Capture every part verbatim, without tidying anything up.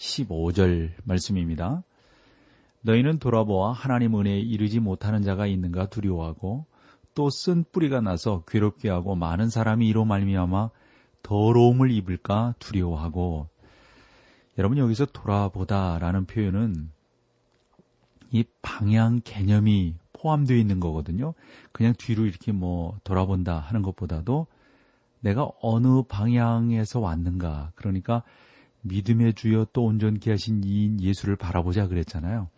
십오 절 말씀입니다. 너희는 돌아보아 하나님 은혜에 이르지 못하는 자가 있는가 두려워하고 또 쓴 뿌리가 나서 괴롭게 하고 많은 사람이 이로 말미암아 더러움을 입을까 두려워하고. 여러분 여기서 돌아보다라는 표현은 이 방향 개념이 포함되어 있는 거거든요. 그냥 뒤로 이렇게 뭐 돌아본다 하는 것보다도 내가 어느 방향에서 왔는가, 그러니까 믿음의 주여 또 온전케 하신 이인 예수를 바라보자 그랬잖아요.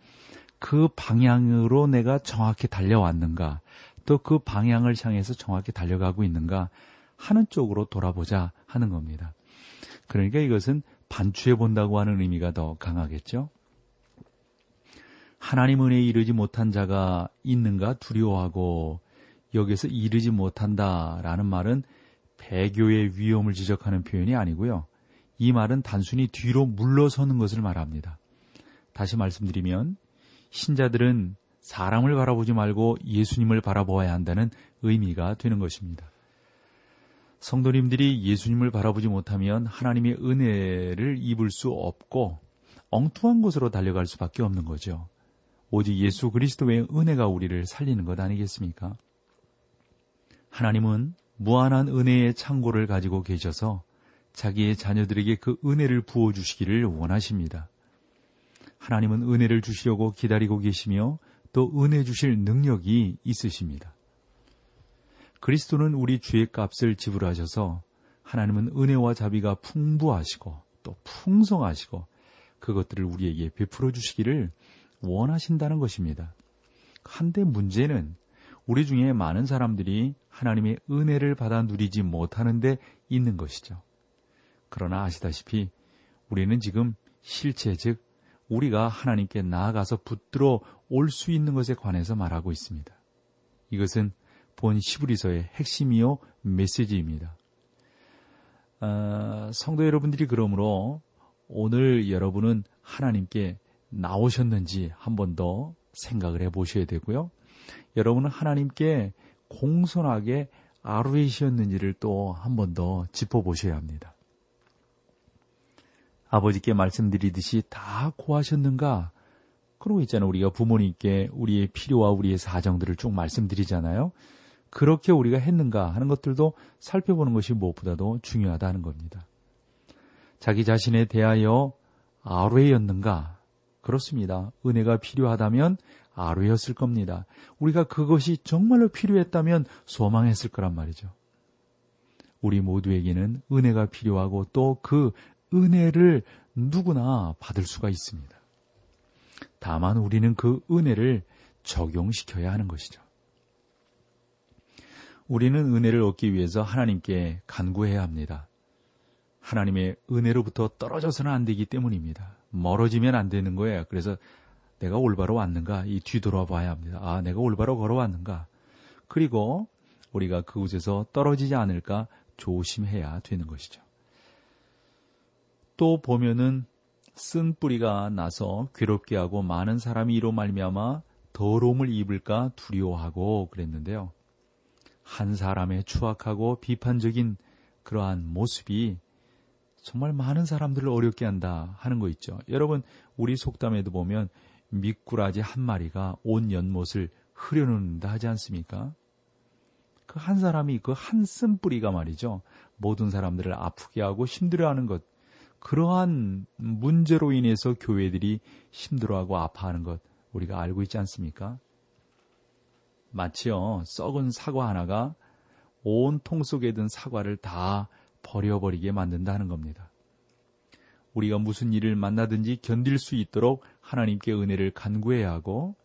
그 방향으로 내가 정확히 달려왔는가, 또 그 방향을 향해서 정확히 달려가고 있는가 하는 쪽으로 돌아보자 하는 겁니다. 그러니까 이것은 반추해 본다고 하는 의미가 더 강하겠죠. 하나님 은혜에 이르지 못한 자가 있는가 두려워하고, 여기서 이르지 못한다라는 말은 배교의 위험을 지적하는 표현이 아니고요. 이 말은 단순히 뒤로 물러서는 것을 말합니다. 다시 말씀드리면 신자들은 사람을 바라보지 말고 예수님을 바라보아야 한다는 의미가 되는 것입니다. 성도님들이 예수님을 바라보지 못하면 하나님의 은혜를 입을 수 없고 엉뚱한 곳으로 달려갈 수밖에 없는 거죠. 오직 예수 그리스도의 은혜가 우리를 살리는 것 아니겠습니까? 하나님은 무한한 은혜의 창고를 가지고 계셔서 자기의 자녀들에게 그 은혜를 부어주시기를 원하십니다. 하나님은 은혜를 주시려고 기다리고 계시며 또 은혜 주실 능력이 있으십니다. 그리스도는 우리 죄의 값을 지불하셔서 하나님은 은혜와 자비가 풍부하시고 또 풍성하시고 그것들을 우리에게 베풀어 주시기를 원하신다는 것입니다. 한데 문제는 우리 중에 많은 사람들이 하나님의 은혜를 받아 누리지 못하는 데 있는 것이죠. 그러나 아시다시피 우리는 지금 실체, 즉 우리가 하나님께 나아가서 붙들어 올 수 있는 것에 관해서 말하고 있습니다. 이것은 본 히브리서의 핵심이요 메시지입니다. 어, 성도 여러분들이 그러므로 오늘 여러분은 하나님께 나오셨는지 한 번 더 생각을 해보셔야 되고요. 여러분은 하나님께 공손하게 아뢰셨는지를 또 한 번 더 짚어보셔야 합니다. 아버지께 말씀드리듯이 다 고하셨는가? 그러고 있잖아요. 우리가 부모님께 우리의 필요와 우리의 사정들을 쭉 말씀드리잖아요. 그렇게 우리가 했는가 하는 것들도 살펴보는 것이 무엇보다도 중요하다는 겁니다. 자기 자신에 대하여 아뢰였는가? 그렇습니다. 은혜가 필요하다면 아뢰였을 겁니다. 우리가 그것이 정말로 필요했다면 소망했을 거란 말이죠. 우리 모두에게는 은혜가 필요하고 또 그 은혜를 누구나 받을 수가 있습니다. 다만 우리는 그 은혜를 적용시켜야 하는 것이죠. 우리는 은혜를 얻기 위해서 하나님께 간구해야 합니다. 하나님의 은혜로부터 떨어져서는 안 되기 때문입니다. 멀어지면 안 되는 거예요. 그래서 내가 올바로 왔는가? 이 뒤돌아봐야 합니다. 아, 내가 올바로 걸어왔는가? 그리고 우리가 그곳에서 떨어지지 않을까 조심해야 되는 것이죠. 또 보면은 쓴 뿌리가 나서 괴롭게 하고 많은 사람이 이로 말미암아 더러움을 입을까 두려워하고 그랬는데요. 한 사람의 추악하고 비판적인 그러한 모습이 정말 많은 사람들을 어렵게 한다 하는 거 있죠. 여러분 우리 속담에도 보면 미꾸라지 한 마리가 온 연못을 흐려놓는다 하지 않습니까? 그 한 사람이, 그 한 쓴 뿌리가 말이죠, 모든 사람들을 아프게 하고 힘들어하는 것, 그러한 문제로 인해서 교회들이 힘들어하고 아파하는 것 우리가 알고 있지 않습니까? 마치요 썩은 사과 하나가 온 통 속에 든 사과를 다 버려버리게 만든다는 겁니다. 우리가 무슨 일을 만나든지 견딜 수 있도록 하나님께 은혜를 간구해야 하고,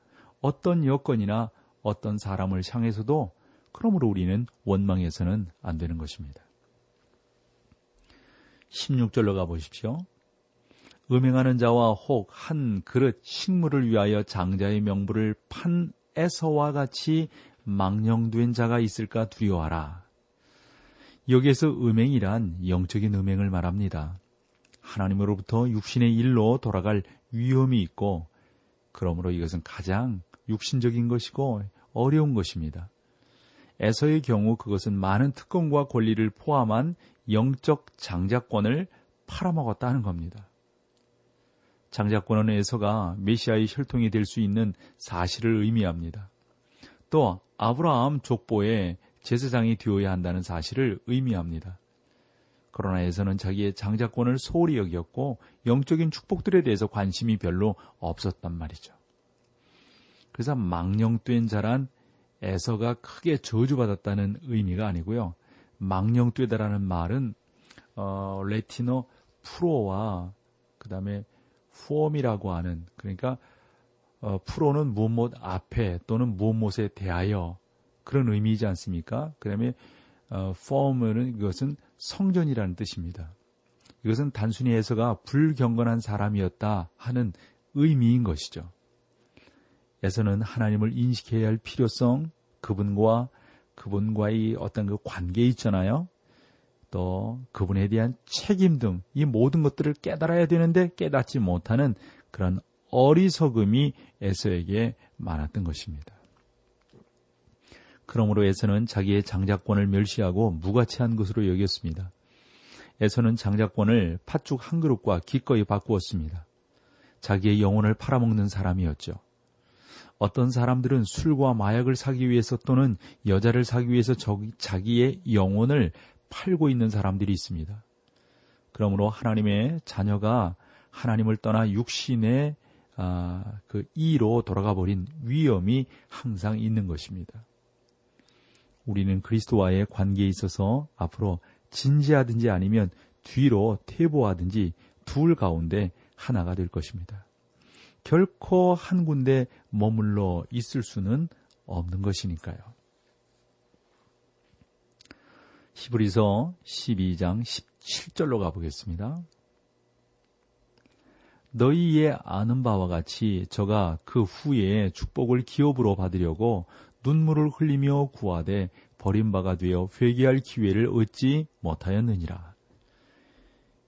어떤 여건이나 어떤 사람을 향해서도 그러므로 우리는 원망해서는 안 되는 것입니다. 십육 절로 가보십시오. 음행하는 자와 혹 한 그릇 식물을 위하여 장자의 명부를 판 에서와 같이 망령된 자가 있을까 두려워하라. 여기에서 음행이란 영적인 음행을 말합니다. 하나님으로부터 육신의 일로 돌아갈 위험이 있고, 그러므로 이것은 가장 육신적인 것이고 어려운 것입니다. 에서의 경우 그것은 많은 특권과 권리를 포함한 영적 장자권을 팔아먹었다는 겁니다. 장자권은 에서가 메시아의 혈통이 될 수 있는 사실을 의미합니다. 또 아브라함 족보의 제사장이 되어야 한다는 사실을 의미합니다. 그러나 에서는 자기의 장자권을 소홀히 여겼고 영적인 축복들에 대해서 관심이 별로 없었단 말이죠. 그래서 망령된 자란 에서가 크게 저주받았다는 의미가 아니고요. 망령되다라는 말은 어, 레티노 프로와 그 다음에 후엄이라고 하는, 그러니까 어, 프로는 무엇 앞에 또는 무엇에 대하여, 그런 의미이지 않습니까? 그 다음에 어, form은 이것은 성전이라는 뜻입니다. 이것은 단순히 에서가 불경건한 사람이었다 하는 의미인 것이죠. 에서는 하나님을 인식해야 할 필요성, 그분과 그분과의 어떤 그 관계 있잖아요. 또 그분에 대한 책임 등 이 모든 것들을 깨달아야 되는데 깨닫지 못하는 그런 어리석음이 에서에게 많았던 것입니다. 그러므로 에서는 자기의 장자권을 멸시하고 무가치한 것으로 여겼습니다. 에서는 장자권을 팥죽 한 그릇과 기꺼이 바꾸었습니다. 자기의 영혼을 팔아먹는 사람이었죠. 어떤 사람들은 술과 마약을 사기 위해서 또는 여자를 사기 위해서 자기의 영혼을 팔고 있는 사람들이 있습니다. 그러므로 하나님의 자녀가 하나님을 떠나 육신의 아, 그 이로 돌아가 버린 위험이 항상 있는 것입니다. 우리는 그리스도와의 관계에 있어서 앞으로 진지하든지 아니면 뒤로 퇴보하든지 둘 가운데 하나가 될 것입니다. 결코 한 군데 머물러 있을 수는 없는 것이니까요. 히브리서 십이 장 십칠 절로 가보겠습니다. 너희의 아는 바와 같이 저가 그 후에 축복을 기업으로 받으려고 눈물을 흘리며 구하되 버린 바가 되어 회개할 기회를 얻지 못하였느니라.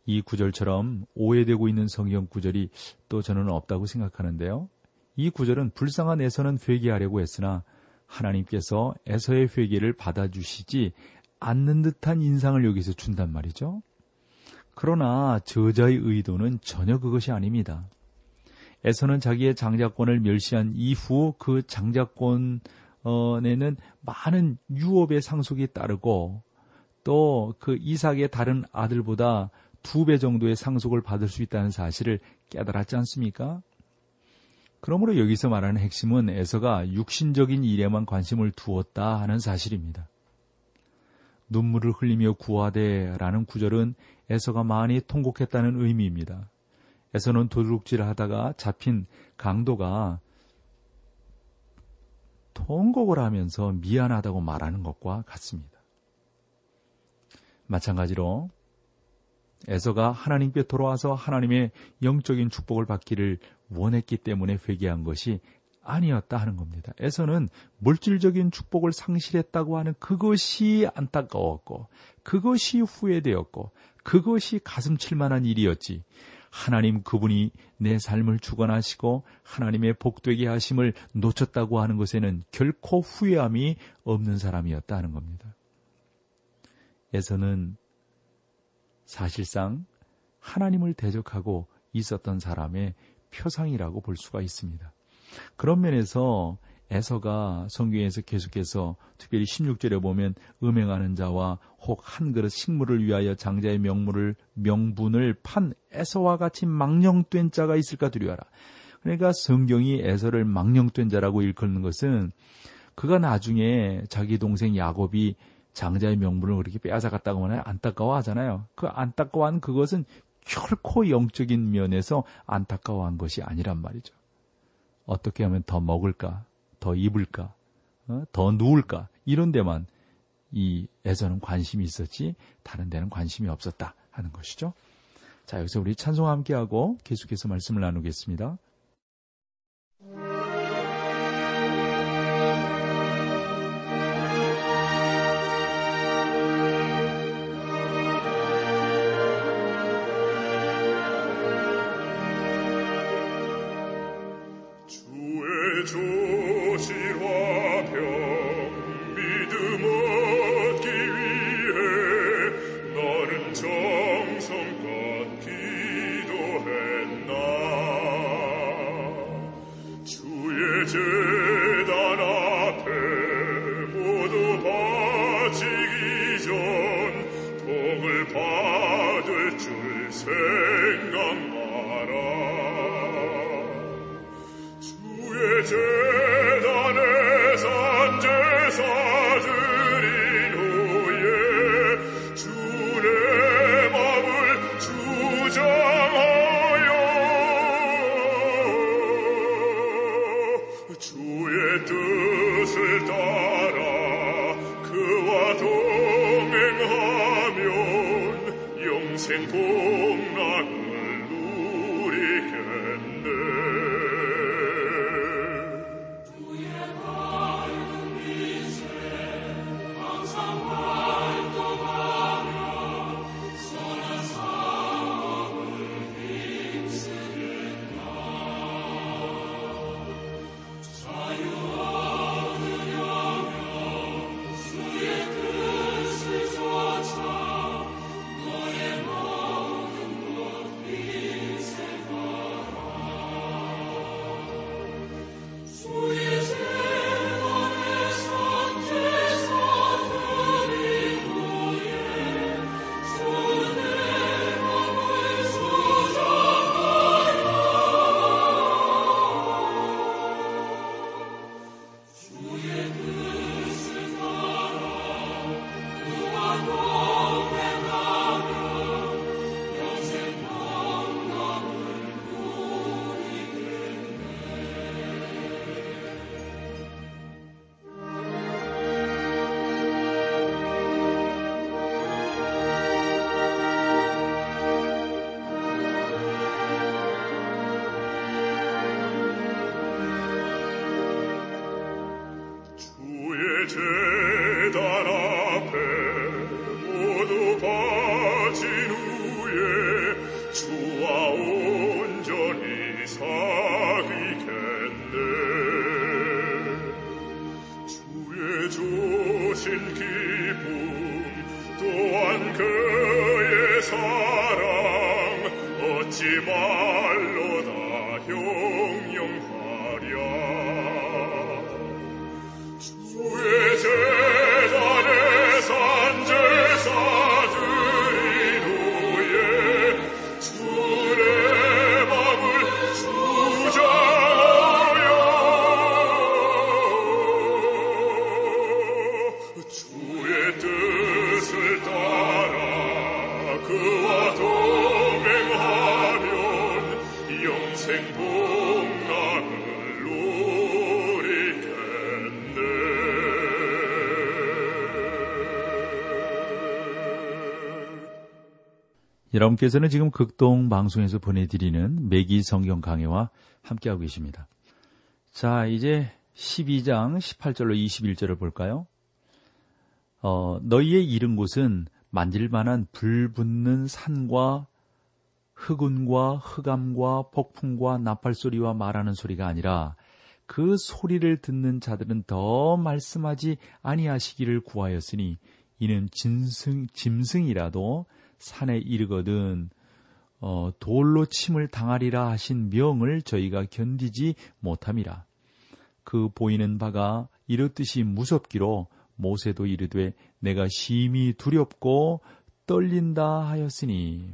이 구절처럼 오해되고 있는 성경 구절이 또 저는 없다고 생각하는데요. 이 구절은 불쌍한 에서는 회개하려고 했으나 하나님께서 에서의 회개를 받아주시지 않는 듯한 인상을 여기서 준단 말이죠. 그러나 저자의 의도는 전혀 그것이 아닙니다. 에서는 자기의 장자권을 멸시한 이후 그 장자권 에는 많은 유업의 상속이 따르고 또 그 이삭의 다른 아들보다 두 배 정도의 상속을 받을 수 있다는 사실을 깨달았지 않습니까? 그러므로 여기서 말하는 핵심은 에서가 육신적인 일에만 관심을 두었다 하는 사실입니다. 눈물을 흘리며 구하되라는 구절은 에서가 많이 통곡했다는 의미입니다. 에서는 도둑질하다가 잡힌 강도가 통곡을 하면서 미안하다고 말하는 것과 같습니다. 마찬가지로 에서가 하나님께 돌아와서 하나님의 영적인 축복을 받기를 원했기 때문에 회개한 것이 아니었다 하는 겁니다. 에서는 물질적인 축복을 상실했다고 하는 그것이 안타까웠고, 그것이 후회되었고, 그것이 가슴칠 만한 일이었지, 하나님 그분이 내 삶을 주관하시고 하나님의 복되게 하심을 놓쳤다고 하는 것에는 결코 후회함이 없는 사람이었다는 겁니다. 에서는 사실상 하나님을 대적하고 있었던 사람의 표상이라고 볼 수가 있습니다. 그런 면에서 에서가 성경에서 계속해서 특별히 십육 절에 보면 음행하는 자와 혹 한 그릇 식물을 위하여 장자의 명물을, 명분을 판 에서와 같이 망령된 자가 있을까 두려워라. 그러니까 성경이 에서를 망령된 자라고 일컫는 것은 그가 나중에 자기 동생 야곱이 장자의 명분을 그렇게 빼앗아갔다고 하면 안타까워하잖아요. 그 안타까워한 그것은 결코 영적인 면에서 안타까워한 것이 아니란 말이죠. 어떻게 하면 더 먹을까? 더 입을까? 더 누울까? 이런 데만 이 에서는 관심이 있었지 다른 데는 관심이 없었다 하는 것이죠. 자, 여기서 우리 찬송과 함께하고 계속해서 말씀을 나누겠습니다. 여러분께서는 지금 극동방송에서 보내드리는 매기 성경강회와 함께하고 계십니다. 자, 이제 십이 장 십팔 절로 이십일 절을 볼까요? 어, 너희의 이른 곳은 만질만한 불붙는 산과 흑운과 흑암과 폭풍과 나팔소리와 말하는 소리가 아니라 그 소리를 듣는 자들은 더 말씀하지 아니하시기를 구하였으니 이는 짐승, 짐승이라도 산에 이르거든 어, 돌로 침을 당하리라 하신 명을 저희가 견디지 못함이라. 그 보이는 바가 이렇듯이 무섭기로 모세도 이르되 내가 심히 두렵고 떨린다 하였으니.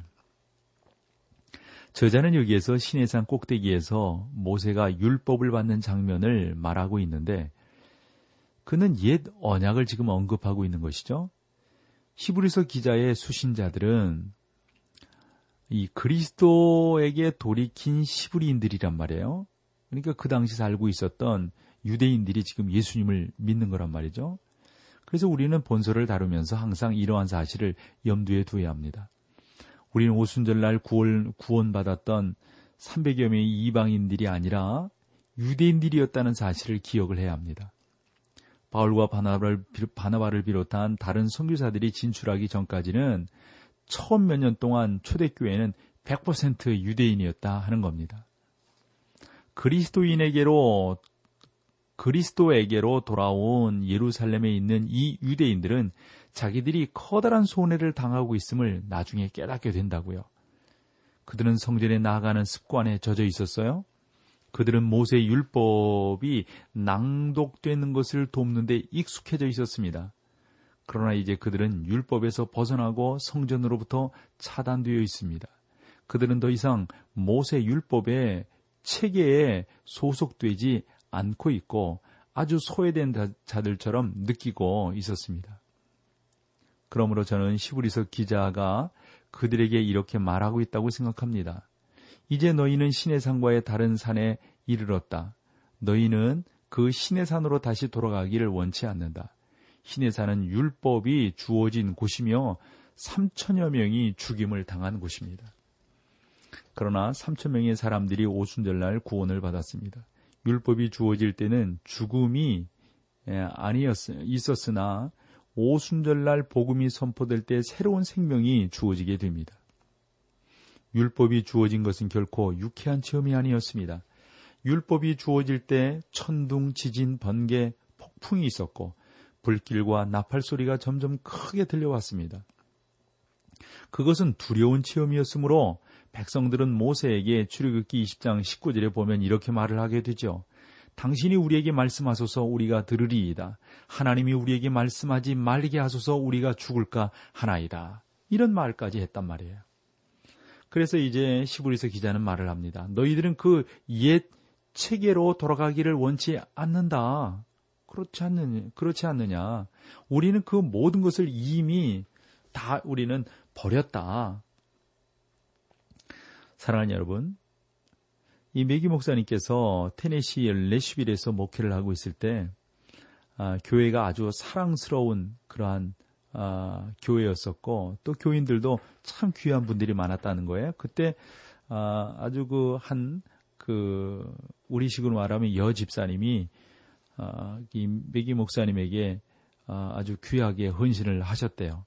저자는 여기에서 시내산 꼭대기에서 모세가 율법을 받는 장면을 말하고 있는데, 그는 옛 언약을 지금 언급하고 있는 것이죠. 히브리서 기자의 수신자들은 이 그리스도에게 돌이킨 히브리인들이란 말이에요. 그러니까 그 당시 살고 있었던 유대인들이 지금 예수님을 믿는 거란 말이죠. 그래서 우리는 본서를 다루면서 항상 이러한 사실을 염두에 두어야 합니다. 우리는 오순절날 구원, 구원받았던 삼백여 명의 이방인들이 아니라 유대인들이었다는 사실을 기억을 해야 합니다. 바울과 바나바를 비롯한 다른 선교사들이 진출하기 전까지는 처음 몇 년 동안 초대교회는 백 퍼센트 유대인이었다 하는 겁니다. 그리스도인에게로, 그리스도에게로 돌아온 예루살렘에 있는 이 유대인들은 자기들이 커다란 손해를 당하고 있음을 나중에 깨닫게 된다고요. 그들은 성전에 나아가는 습관에 젖어 있었어요. 그들은 모세의 율법이 낭독되는 것을 돕는 데 익숙해져 있었습니다. 그러나 이제 그들은 율법에서 벗어나고 성전으로부터 차단되어 있습니다. 그들은 더 이상 모세 율법의 체계에 소속되지 않고 있고 아주 소외된 자들처럼 느끼고 있었습니다. 그러므로 저는 히브리서 기자가 그들에게 이렇게 말하고 있다고 생각합니다. 이제 너희는 시내산과의 다른 산에 이르렀다. 너희는 그 시내산으로 다시 돌아가기를 원치 않는다. 시내산은 율법이 주어진 곳이며 삼천여 명이 죽임을 당한 곳입니다. 그러나 삼천 명의 사람들이 오순절날 구원을 받았습니다. 율법이 주어질 때는 죽음이 아니었, 있었으나 오순절날 복음이 선포될 때 새로운 생명이 주어지게 됩니다. 율법이 주어진 것은 결코 유쾌한 체험이 아니었습니다. 율법이 주어질 때 천둥, 지진, 번개, 폭풍이 있었고 불길과 나팔 소리가 점점 크게 들려왔습니다. 그것은 두려운 체험이었으므로 백성들은 모세에게 출애굽기 이십 장 십구 절에 보면 이렇게 말을 하게 되죠. 당신이 우리에게 말씀하소서 우리가 들으리이다. 하나님이 우리에게 말씀하지 말게 하소서 우리가 죽을까 하나이다. 이런 말까지 했단 말이에요. 그래서 이제 히브리서 기자는 말을 합니다. 너희들은 그 옛 체계로 돌아가기를 원치 않는다. 그렇지 않느냐, 그렇지 않느냐. 우리는 그 모든 것을 이미 다 우리는 버렸다. 사랑하는 여러분, 이 매기 목사님께서 테네시 레슈빌에서 목회를 하고 있을 때 아, 교회가 아주 사랑스러운 그러한 아, 교회였었고 또 교인들도 참 귀한 분들이 많았다는 거예요. 그때 아, 아주 그 한 그 우리식으로 말하면 여 집사님이 아, 이 매기 목사님에게 아, 아주 귀하게 헌신을 하셨대요.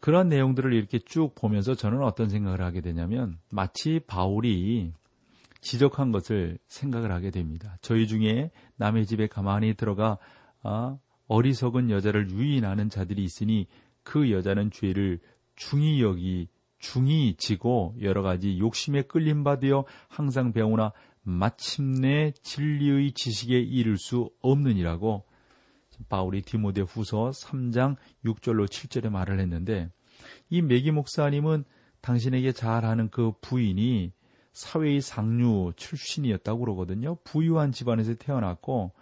그런 내용들을 이렇게 쭉 보면서 저는 어떤 생각을 하게 되냐면 마치 바울이 지적한 것을 생각을 하게 됩니다. 저희 중에 남의 집에 가만히 들어가 어리석은 여자를 유인하는 자들이 있으니 그 여자는 죄를 중히 여기 중히 지고 여러 가지 욕심에 끌림받으여 항상 배우나 마침내 진리의 지식에 이를 수 없느니라고 바울이 디모데후서 삼 장 육 절로 칠 절에 말을 했는데 이 매기 목사님은 당신에게 잘하는 그 부인이 사회의 상류 출신이었다고 그러거든요. 부유한 집안에서 태어났고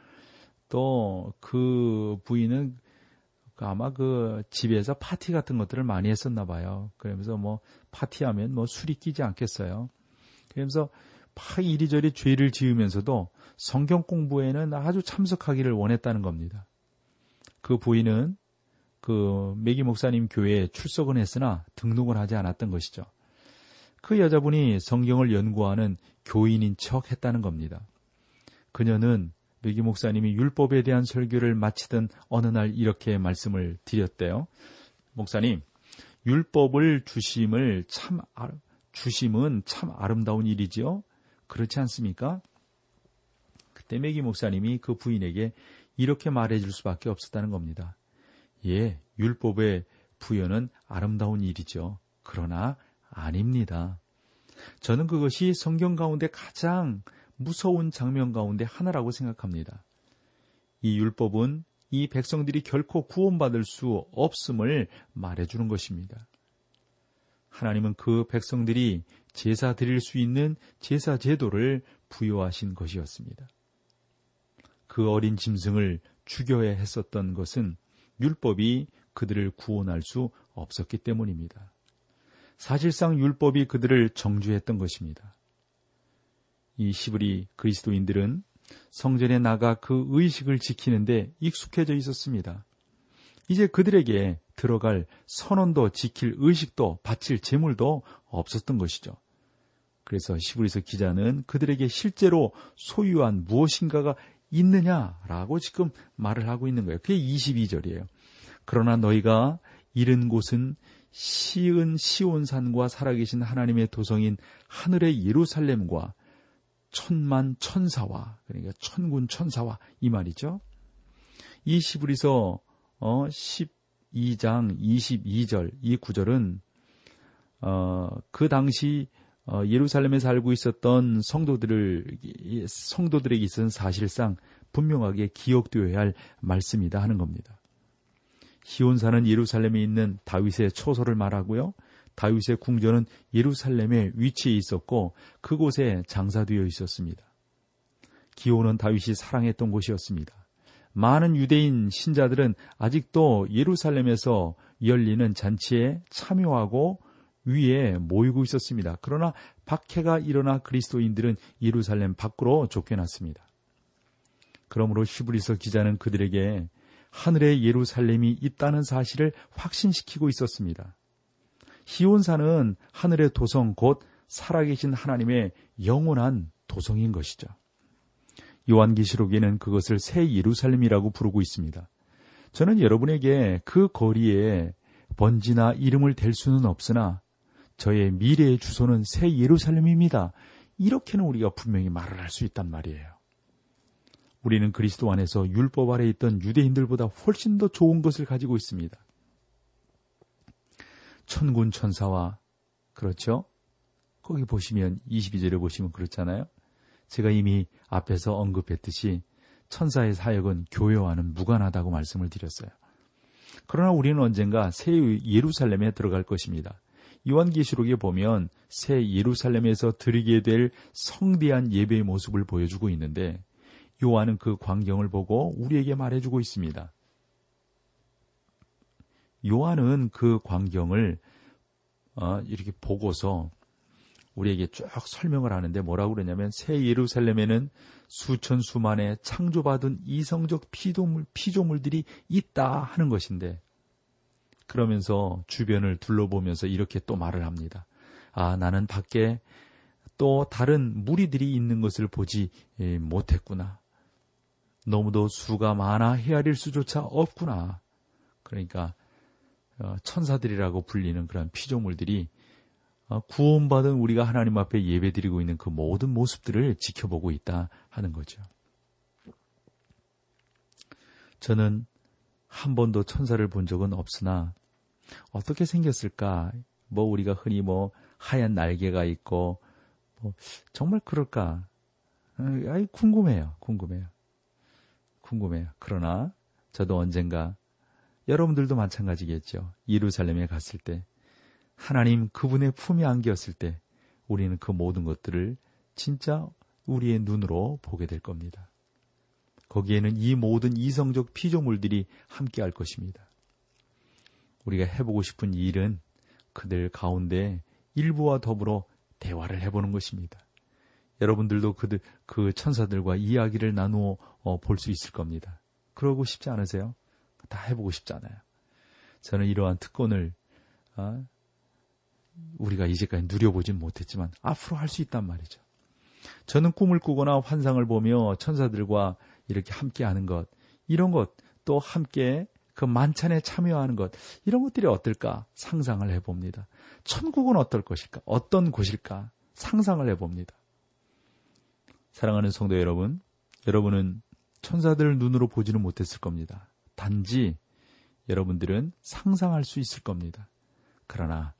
또 그 부인은 아마 그 집에서 파티 같은 것들을 많이 했었나 봐요. 그러면서 뭐 파티하면 뭐 술이 끼지 않겠어요. 그러면서 막 이리저리 죄를 지으면서도 성경 공부에는 아주 참석하기를 원했다는 겁니다. 그 부인은 그 매기 목사님 교회에 출석은 했으나 등록은 하지 않았던 것이죠. 그 여자분이 성경을 연구하는 교인인 척 했다는 겁니다. 그녀는 매기 목사님이 율법에 대한 설교를 마치던 어느 날 이렇게 말씀을 드렸대요. 목사님, 율법을 주심을 참 주심은 참 아름다운 일이지요. 그렇지 않습니까? 그때 매기 목사님이 그 부인에게 이렇게 말해줄 수밖에 없었다는 겁니다. 예, 율법의 부여는 아름다운 일이죠. 그러나 아닙니다. 저는 그것이 성경 가운데 가장 무서운 장면 가운데 하나라고 생각합니다. 이 율법은 이 백성들이 결코 구원받을 수 없음을 말해주는 것입니다. 하나님은 그 백성들이 제사 드릴 수 있는 제사 제도를 부여하신 것이었습니다. 그 어린 짐승을 죽여야 했었던 것은 율법이 그들을 구원할 수 없었기 때문입니다. 사실상 율법이 그들을 정죄했던 것입니다. 이 히브리 그리스도인들은 성전에 나가 그 의식을 지키는데 익숙해져 있었습니다. 이제 그들에게 들어갈 선언도 지킬 의식도 바칠 재물도 없었던 것이죠. 그래서 히브리서 기자는 그들에게 실제로 소유한 무엇인가가 있느냐라고 지금 말을 하고 있는 거예요. 그게 이십이 절이에요. 그러나 너희가 이른 곳은 시은 시온산과 살아계신 하나님의 도성인 하늘의 예루살렘과 천만 천사와, 그러니까 천군 천사와, 이 말이죠. 이 히브리서 어, 십이 장 이십이 절 이 구절은 어, 그 당시 어, 예루살렘에 살고 있었던 성도들을 성도들에게 있어서는 사실상 분명하게 기억되어야 할 말씀이다 하는 겁니다. 시온산은 예루살렘에 있는 다윗의 초소를 말하고요. 다윗의 궁전은 예루살렘에 위치해 있었고 그곳에 장사되어 있었습니다. 기온은 다윗이 사랑했던 곳이었습니다. 많은 유대인 신자들은 아직도 예루살렘에서 열리는 잔치에 참여하고 위에 모이고 있었습니다. 그러나 박해가 일어나 그리스도인들은 예루살렘 밖으로 쫓겨났습니다. 그러므로 히브리서 기자는 그들에게 하늘의 예루살렘이 있다는 사실을 확신시키고 있었습니다. 시온산은 하늘의 도성, 곧 살아계신 하나님의 영원한 도성인 것이죠. 요한계시록에는 그것을 새 예루살렘이라고 부르고 있습니다. 저는 여러분에게 그 거리에 번지나 이름을 댈 수는 없으나 저의 미래의 주소는 새 예루살렘입니다. 이렇게는 우리가 분명히 말을 할 수 있단 말이에요. 우리는 그리스도 안에서 율법 아래 있던 유대인들보다 훨씬 더 좋은 것을 가지고 있습니다. 천군 천사와, 그렇죠? 거기 보시면 이십이 절에 보시면 그렇잖아요. 제가 이미 앞에서 언급했듯이 천사의 사역은 교회와는 무관하다고 말씀을 드렸어요. 그러나 우리는 언젠가 새 예루살렘에 들어갈 것입니다. 요한계시록에 보면 새 예루살렘에서 드리게 될 성대한 예배의 모습을 보여주고 있는데 요한은 그 광경을 보고 우리에게 말해주고 있습니다. 요한은 그 광경을 이렇게 보고서 우리에게 쭉 설명을 하는데 뭐라고 그러냐면 새 예루살렘에는 수천 수만의 창조받은 이성적 피조물, 피조물들이 있다 하는 것인데, 그러면서 주변을 둘러보면서 이렇게 또 말을 합니다. 아, 나는 밖에 또 다른 무리들이 있는 것을 보지 못했구나. 너무도 수가 많아 헤아릴 수조차 없구나. 그러니까 천사들이라고 불리는 그런 피조물들이 구원받은 우리가 하나님 앞에 예배드리고 있는 그 모든 모습들을 지켜보고 있다 하는 거죠. 저는 한 번도 천사를 본 적은 없으나 어떻게 생겼을까? 뭐 우리가 흔히 뭐 하얀 날개가 있고 뭐 정말 그럴까? 아이 궁금해요, 궁금해요, 궁금해요. 그러나 저도 언젠가, 여러분들도 마찬가지겠죠. 예루살렘에 갔을 때, 하나님 그분의 품에 안겼을 때 우리는 그 모든 것들을 진짜 우리의 눈으로 보게 될 겁니다. 거기에는 이 모든 이성적 피조물들이 함께할 것입니다. 우리가 해보고 싶은 일은 그들 가운데 일부와 더불어 대화를 해보는 것입니다. 여러분들도 그들, 그 천사들과 이야기를 나누어 볼 수 있을 겁니다. 그러고 싶지 않으세요? 다 해보고 싶지 않아요. 저는 이러한 특권을 아, 우리가 이제까지 누려보진 못했지만 앞으로 할 수 있단 말이죠. 저는 꿈을 꾸거나 환상을 보며 천사들과 이렇게 함께하는 것, 이런 것, 또 함께 그 만찬에 참여하는 것, 이런 것들이 어떨까 상상을 해봅니다. 천국은 어떨 것일까? 어떤 곳일까? 상상을 해봅니다. 사랑하는 성도 여러분, 여러분은 천사들을 눈으로 보지는 못했을 겁니다. 단지 여러분들은 상상할 수 있을 겁니다. 그러나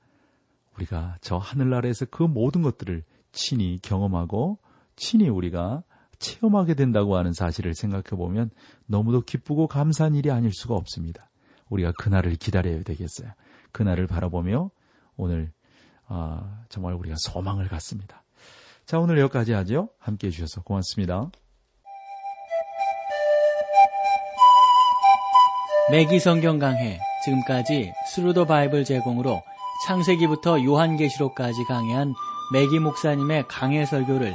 우리가 저 하늘나라에서 그 모든 것들을 친히 경험하고 친히 우리가 체험하게 된다고 하는 사실을 생각해보면 너무도 기쁘고 감사한 일이 아닐 수가 없습니다. 우리가 그날을 기다려야 되겠어요. 그날을 바라보며 오늘 아, 정말 우리가 소망을 갖습니다. 자, 오늘 여기까지 하죠. 함께해 주셔서 고맙습니다. 매기 성경강회, 지금까지 스루더 바이블 제공으로 창세기부터 요한계시록까지 강해한 매기 목사님의 강해 설교를